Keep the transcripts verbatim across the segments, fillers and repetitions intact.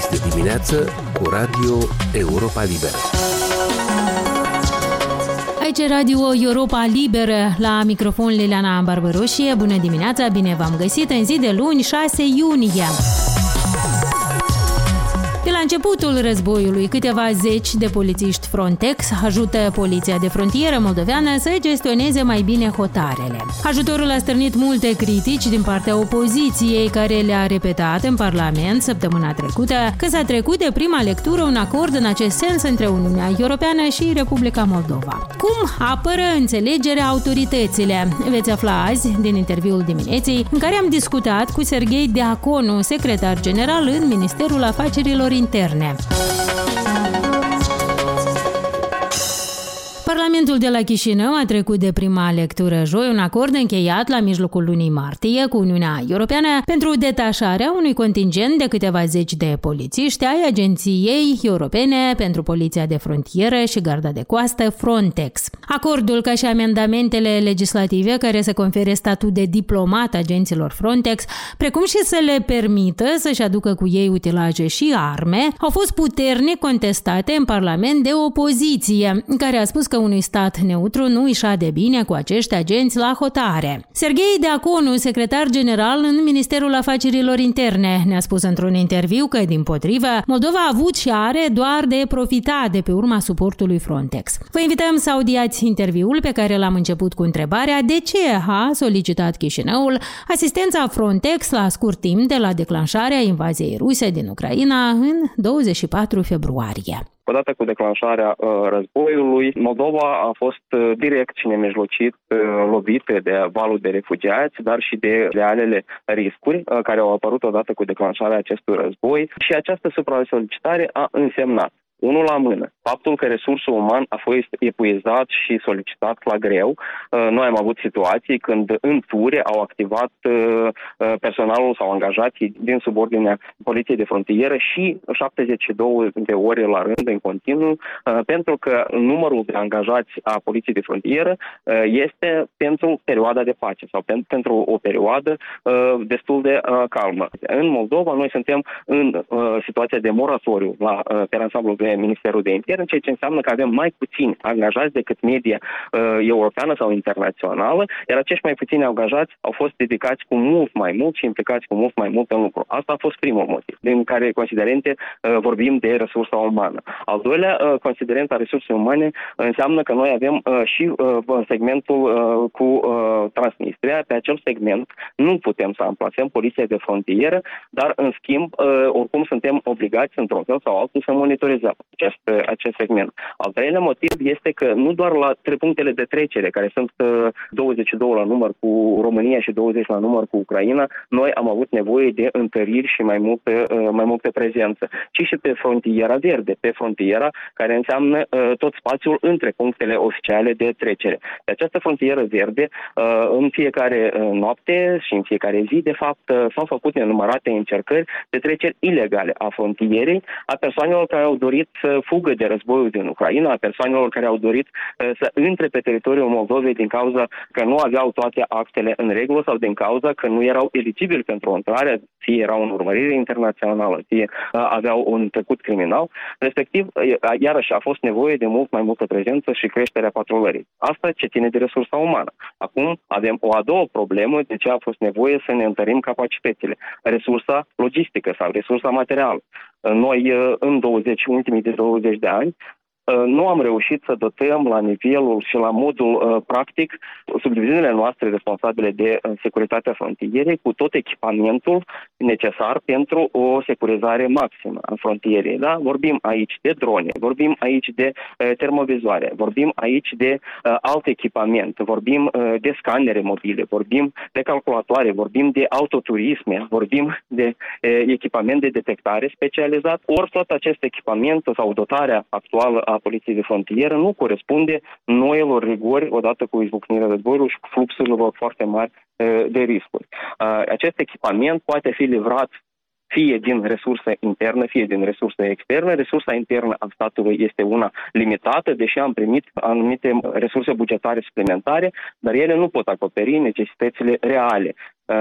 Deschis de dimineață cu Radio Europa Liberă. Aici Radio Europa Liberă, la microfon Liliana Barbăroșie. Bună dimineața, bine v-am găsit în zi de luni, șase iunie. De la începutul războiului, câteva zeci de polițiști Frontex ajută Poliția de Frontieră moldoveană să gestioneze mai bine hotarele. Ajutorul a stârnit multe critici din partea opoziției, care le-a repetat în Parlament săptămâna trecută că s-a trecut de prima lectură un acord în acest sens între Uniunea Europeană și Republica Moldova. Cum apără înțelegerea autoritățile? Veți afla azi din interviul dimineții, în care am discutat cu Serghei Deaconu, secretar general în Ministerul Afacerilor Interne. Parlamentul de la Chișinău a trecut de prima lectură joi un acord încheiat la mijlocul lunii martie cu Uniunea Europeană pentru detașarea unui contingent de câteva zeci de polițiști ai Agenției Europene pentru Poliția de Frontieră și Garda de Coastă, Frontex. Acordul, ca și amendamentele legislative care să confere statut de diplomat agenților Frontex, precum și să le permită să-și aducă cu ei utilaje și arme, au fost puternic contestate în Parlament de opoziție, care a spus că unui stat neutru nu își de bine cu acești agenți la hotare. Serghei Deaconu, secretar general în Ministerul Afacerilor Interne, ne-a spus într-un interviu că, din potrivă, Moldova a avut și are doar de profitat de pe urma suportului Frontex. Vă invităm să audiați interviul pe care l-am început cu întrebarea de ce a solicitat Chișinăul asistența Frontex la scurt timp de la declanșarea invaziei ruse din Ucraina în douăzeci și patru februarie. Odată cu declanșarea războiului, Moldova a fost direct și nemijlocit lovită de valul de refugiați, dar și de realele riscuri care au apărut odată cu declanșarea acestui război, și această supra-solicitare a însemnat, unul la mână, faptul că resursul uman a fost epuizat și solicitat la greu. Noi am avut situații când în ture au activat personalul sau angajații din subordinea Poliției de Frontieră și șaptezeci și două de ore la rând în continuu, pentru că numărul de angajați a Poliției de Frontieră este pentru perioada de pace sau pentru o perioadă destul de calmă. În Moldova noi suntem în situația de moratoriu la pe ansamblul de Ministerul de Interne, ceea ce înseamnă că avem mai puțini angajați decât media uh, europeană sau internațională, iar acești mai puțini angajați au fost dedicați cu mult mai mult și implicați cu mult mai mult în lucru. Asta a fost primul motiv, din care considerente uh, vorbim de resursa umană. Al doilea uh, considerent a resursei umane înseamnă că noi avem uh, și uh, segmentul uh, cu uh, Transnistria. Pe acel segment nu putem să amplasăm Poliția de Frontieră, dar în schimb uh, oricum suntem obligați într-un fel sau altul să monitorizăm Acest, acest segment. Al treilea motiv este că nu doar la trei punctele de trecere, care sunt douăzeci și doi la număr cu România și douăzeci la număr cu Ucraina, noi am avut nevoie de întăriri și mai multe, mai multe prezență, ci și pe frontiera verde, pe frontiera care înseamnă tot spațiul între punctele oficiale de trecere. Pe această frontieră verde, în fiecare noapte și în fiecare zi, de fapt, s-au făcut nenumărate încercări de treceri ilegale a frontierei, a persoanelor care au dorit să fugă de războiul din Ucraina, a persoanelor care au dorit să intre pe teritoriul Moldovei din cauza că nu aveau toate actele în regulă sau din cauza că nu erau eligibili pentru o intrare, fie erau în urmărire internațională, fie aveau un trecut criminal. Respectiv, iarăși a fost nevoie de mult mai multă prezență și creșterea patrulării. Asta ce ține de resursa umană. Acum avem o a doua problemă, de ce a fost nevoie să ne întărim capacitățile. Resursa logistică sau resursa materială. Noi în douăzeci, ultimii de douăzeci de ani, nu am reușit să dotăm la nivelul și la modul uh, practic subdiviziunile noastre responsabile de uh, securitatea frontierei cu tot echipamentul necesar pentru o securizare maximă a frontierei. Da? Vorbim aici de drone, vorbim aici de uh, termovizoare, vorbim aici de uh, alt echipament, vorbim uh, de scanere mobile, vorbim de calculatoare, vorbim de autoturisme, vorbim de uh, echipament de detectare specializat. Ori tot acest echipament sau dotarea actuală a Poliției de Frontieră nu corespunde noilor rigori odată cu izbucnirea războiului și cu fluxurilor foarte mari de riscuri. Acest echipament poate fi livrat fie din resurse interne, fie din resurse externe. Resursa internă a statului este una limitată, deși am primit anumite resurse bugetare suplimentare, dar ele nu pot acoperi necesitățile reale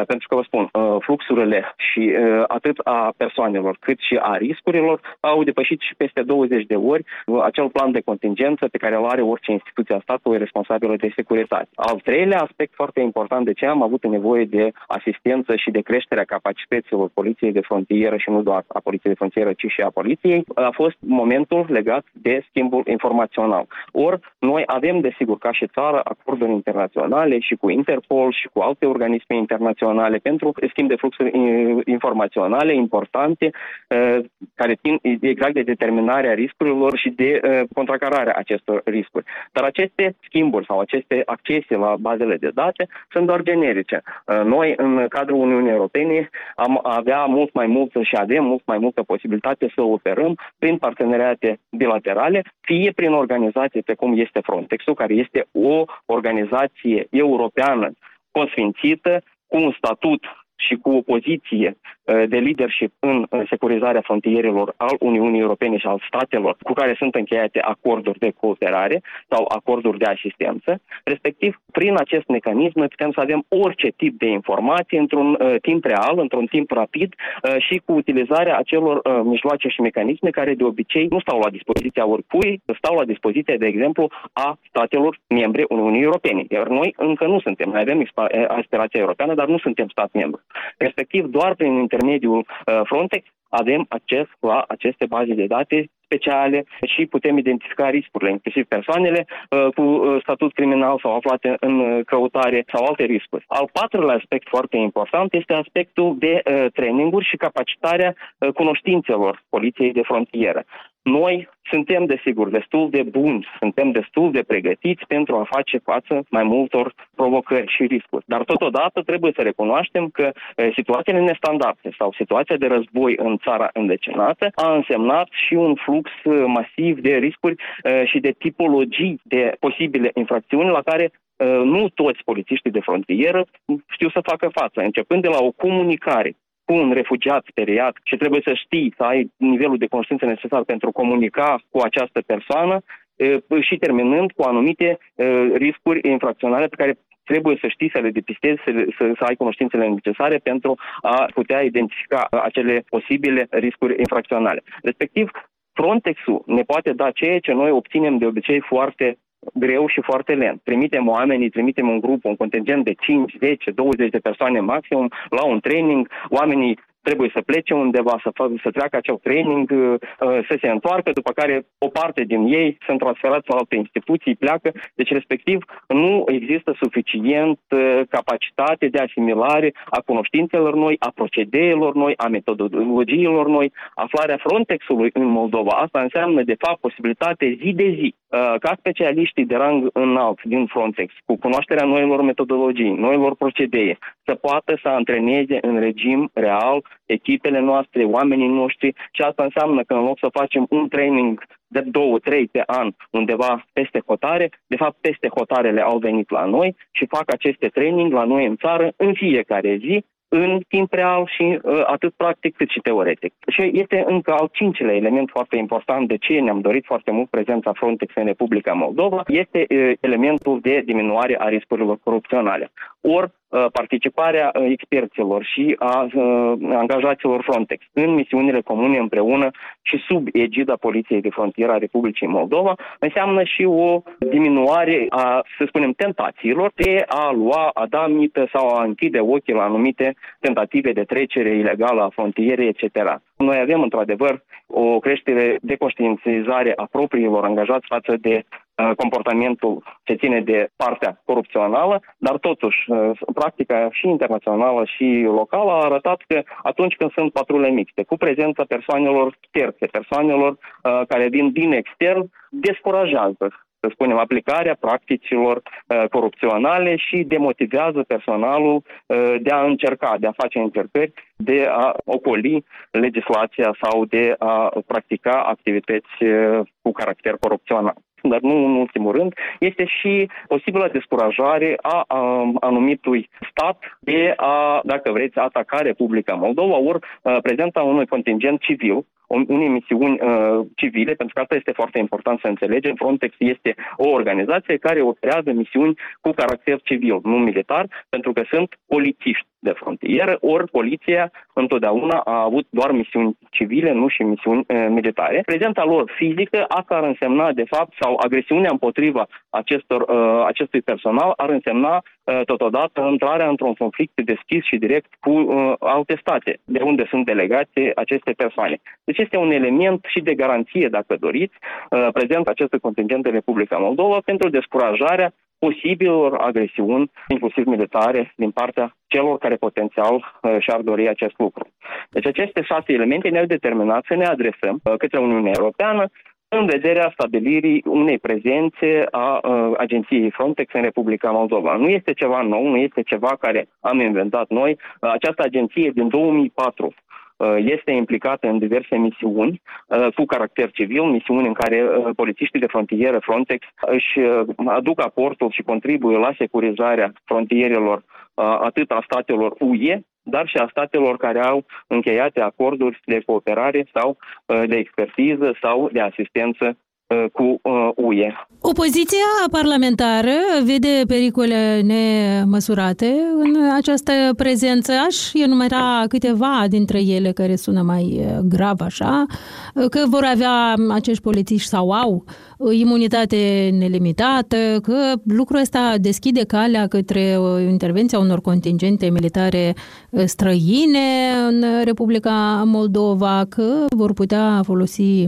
Pentru că, vă spun, fluxurile și atât a persoanelor cât și a riscurilor au depășit și peste douăzeci de ori acel plan de contingență pe care o are orice instituție a statului responsabilă de securitate. Al treilea aspect foarte important de ce am avut nevoie de asistență și de creșterea capacităților Poliției de Frontieră și nu doar a Poliției de Frontieră, ci și a Poliției, a fost momentul legat de schimbul informațional. Ori noi avem, desigur, ca și țară, acorduri internaționale și cu Interpol și cu alte organisme internaționale pentru schimb de fluxuri informaționale importante care țin exact de determinarea riscurilor și de contracararea acestor riscuri. Dar aceste schimburi sau aceste accese la bazele de date sunt doar generice. Noi, în cadrul Uniunii Europene, am avea mult mai multă și avem mult mai multă posibilitate să operăm prin parteneriate bilaterale, fie prin organizații precum este Frontex-ul, care este o organizație europeană consfințită, cu un statut și cu o poziție de leadership în securizarea frontierelor al Uniunii Europene și al statelor cu care sunt încheiate acorduri de cooperare sau acorduri de asistență. Respectiv, prin acest mecanism putem să avem orice tip de informație într-un timp real, într-un timp rapid și cu utilizarea acelor mijloace și mecanisme care de obicei nu stau la dispoziția oricui, stau la dispoziția, de exemplu, a statelor membre Uniunii Europene. Iar noi încă nu suntem, noi avem aspirația europeană, dar nu suntem stat membru. Respectiv, doar prin intermediul Frontex avem acces la aceste baze de date speciale și putem identifica riscurile, inclusiv persoanele cu statut criminal sau aflate în căutare sau alte riscuri. Al patrulea aspect foarte important este aspectul de traininguri și capacitarea cunoștințelor Poliției de Frontieră. Noi suntem, desigur, destul de buni, suntem destul de pregătiți pentru a face față mai multor provocări și riscuri. Dar totodată trebuie să recunoaștem că situațiile nestandarde sau situația de război în țara învecinată a însemnat și un flux masiv de riscuri și de tipologii de posibile infracțiuni la care nu toți polițiștii de frontieră știu să facă față, începând de la o comunicare cu un refugiat speriat și trebuie să știi, să ai nivelul de conștiință necesar pentru a comunica cu această persoană și terminând cu anumite riscuri infracționale pe care trebuie să știi să le depistezi, să, să, să ai cunoștințele necesare pentru a putea identifica acele posibile riscuri infracționale. Respectiv, Frontex-ul ne poate da ceea ce noi obținem de obicei foarte greu și foarte lent. Trimitem oamenii, trimitem un grup, un contingent de cinci, zece, douăzeci de persoane maximum la un training, oamenii trebuie să plece undeva, să, fac, să treacă acel training, să se întoarcă, după care o parte din ei sunt transferați la alte instituții, pleacă. Deci, respectiv, nu există suficient capacitate de asimilare a cunoștințelor noi, a procedeelor noi, a metodologiilor noi. Aflarea Frontex-ului în Moldova, asta înseamnă, de fapt, posibilitate zi de zi, ca specialiștii de rang înalt din Frontex, cu cunoașterea noilor metodologii, noilor procedee, să poată să antreneze în regim real echipele noastre, oamenii noștri, și asta înseamnă că în loc să facem un training de două, trei pe an undeva peste hotare, de fapt peste hotarele au venit la noi și fac aceste training la noi în țară în fiecare zi, în timp real și uh, atât practic cât și teoretic. Și este încă al cincilea element foarte important de ce ne-am dorit foarte mult prezența Frontex în Republica Moldova, este uh, elementul de diminuare a riscurilor corupționale. Ori uh, participarea uh, experților și a uh, angajaților Frontex în misiunile comune împreună și sub egida Poliției de Frontieră a Republicii Moldova înseamnă și o diminuare a, să spunem, tentațiilor de a lua, a da mită sau a închide ochii la anumite tentative de trecere ilegală a frontierei, et cetera. Noi avem, într-adevăr, o creștere de conștientizare a propriilor angajați față de uh, comportamentul ce ține de partea corupțională, dar totuși, uh, practica și internațională și locală a arătat că atunci când sunt patrule mixte, cu prezența persoanelor terțe, persoanelor uh, care vin din extern, descurajează, să spunem, aplicarea practicilor uh, corupționale și demotivează personalul uh, de a încerca, de a face încercări, de a ocoli legislația sau de a practica activități uh, cu caracter corupțional. Dar nu în ultimul rând, este și posibilă descurajare a, a anumitui stat de a, dacă vreți, ataca Republica Moldova, ori a, prezenta unui contingent civil, unei misiuni uh, civile, pentru că asta este foarte important să înțelegem. Frontex este o organizație care operează misiuni cu caracter civil, nu militar, pentru că sunt polițiști. de frontieră, ori poliția întotdeauna a avut doar misiuni civile, nu și misiuni e, militare. Prezența lor fizică, asta ar însemna, de fapt, sau agresiunea împotriva acestor, e, acestui personal ar însemna e, totodată intrarea într-un conflict deschis și direct cu e, alte state, de unde sunt delegate aceste persoane. Deci este un element și de garanție, dacă doriți, e, prezența acestui contingent de Republica Moldova pentru descurajarea posibilor agresiuni, inclusiv militare, din partea celor care potențial uh, și-ar dori acest lucru. Deci aceste șase elemente ne-au determinat să ne adresăm uh, către Uniunea Europeană în vederea stabilirii unei prezențe a uh, agenției Frontex în Republica Moldova. Nu este ceva nou, nu este ceva care am inventat noi. Uh, această agenție din două mii patru este implicată în diverse misiuni cu caracter civil, misiuni în care polițiștii de frontieră Frontex își aduc aportul și contribuie la securizarea frontierelor atât a statelor U E, dar și a statelor care au încheiate acorduri de cooperare sau de expertiză sau de asistență cu U E. Opoziția parlamentară vede pericole nemăsurate în această prezență. Aș enumera câteva dintre ele care sună mai grav așa, că vor avea acești polițiști sau au imunitate nelimitată, că lucrul ăsta deschide calea către intervenția unor contingente militare străine în Republica Moldova, că vor putea folosi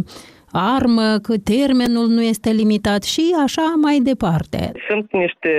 armă, că termenul nu este limitat și așa mai departe. Sunt niște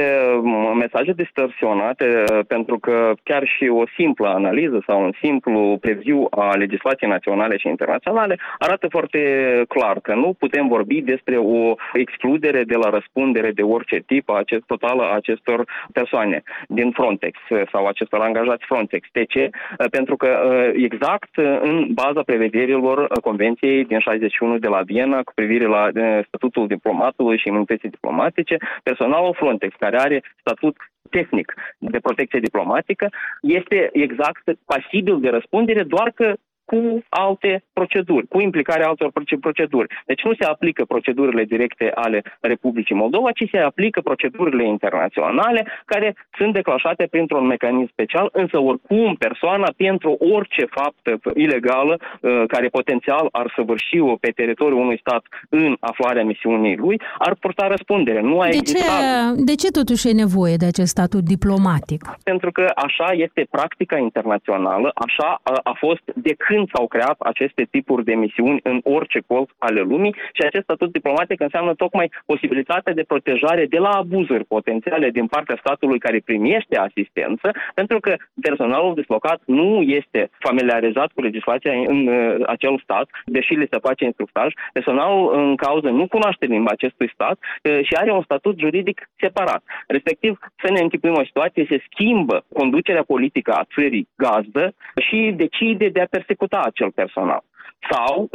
mesaje distorsionate, pentru că chiar și o simplă analiză sau un simplu preview a legislației naționale și internaționale arată foarte clar că nu putem vorbi despre o excludere de la răspundere de orice tip a acest, totală a acestor persoane din Frontex sau acestor angajați Frontex. De ce? Pentru că exact în baza prevederilor Convenției din șaizeci și unu de la Viena cu privire la statutul diplomatului și imunității diplomatice, personalul Frontex, care are statut tehnic de protecție diplomatică, este exact pasibil de răspundere, doar că cu alte proceduri, cu implicarea altor proceduri. Deci nu se aplică procedurile directe ale Republicii Moldova, ci se aplică procedurile internaționale care sunt declanșate printr-un mecanism special, însă oricum persoana pentru orice faptă ilegală care potențial ar săvârși-o pe teritoriul unui stat în aflarea misiunii lui, ar purta răspundere. Nu a existat. De, de ce totuși e nevoie de acest statut diplomatic? Pentru că așa este practica internațională, așa a, a fost de când s-au creat aceste tipuri de misiuni în orice colț ale lumii și acest statut diplomatic înseamnă tocmai posibilitatea de protejare de la abuzuri potențiale din partea statului care primește asistență, pentru că personalul dislocat nu este familiarizat cu legislația în uh, acel stat, deși le se face instructaj, personalul în cauză nu cunoaște limba acestui stat uh, și are un statut juridic separat. Respectiv, să ne închipuim o situație, se schimbă conducerea politică a țării gazdă și decide de a persecuta acel personal. Sau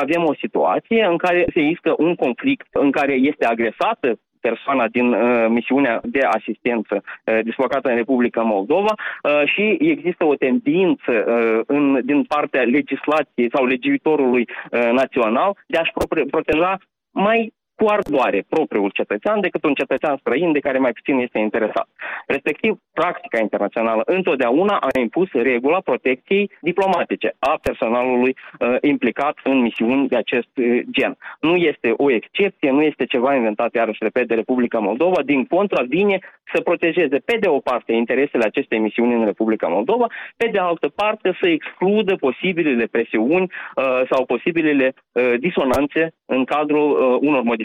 avem o situație în care se iscă un conflict în care este agresată persoana din uh, misiunea de asistență uh, dislocată în Republica Moldova uh, și există o tendință uh, în, din partea legislației sau legiuitorului uh, național de a-și proteja mai cu ardoare propriul cetățean decât un cetățean străin de care mai puțin este interesat. Respectiv, practica internațională întotdeauna a impus regula protecției diplomatice a personalului uh, implicat în misiuni de acest uh, gen. Nu este o excepție, nu este ceva inventat iarăși repede de Republica Moldova, din contra vine să protejeze pe de o parte interesele acestei misiuni în Republica Moldova, pe de altă parte să excludă posibilele presiuni uh, sau posibilele uh, disonanțe în cadrul uh, unor modificări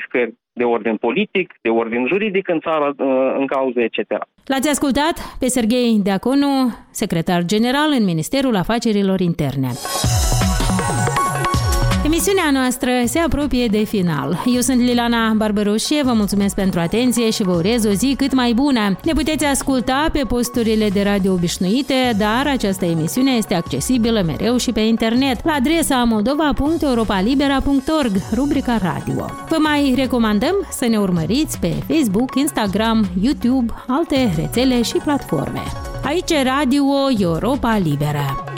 de ordin politic, de ordin juridic în țara în cauză, et cetera. L-ați ascultat pe Serghei Deaconu, secretar general în Ministerul Afacerilor Interne. Emisiunea noastră se apropie de final. Eu sunt Liliana Barbăroșie, vă mulțumesc pentru atenție și vă urez o zi cât mai bună. Ne puteți asculta pe posturile de radio obișnuite, dar această emisiune este accesibilă mereu și pe internet, la adresa moldova punct europa libera punct org, rubrica radio. Vă mai recomandăm să ne urmăriți pe Facebook, Instagram, YouTube, alte rețele și platforme. Aici Radio Europa Liberă.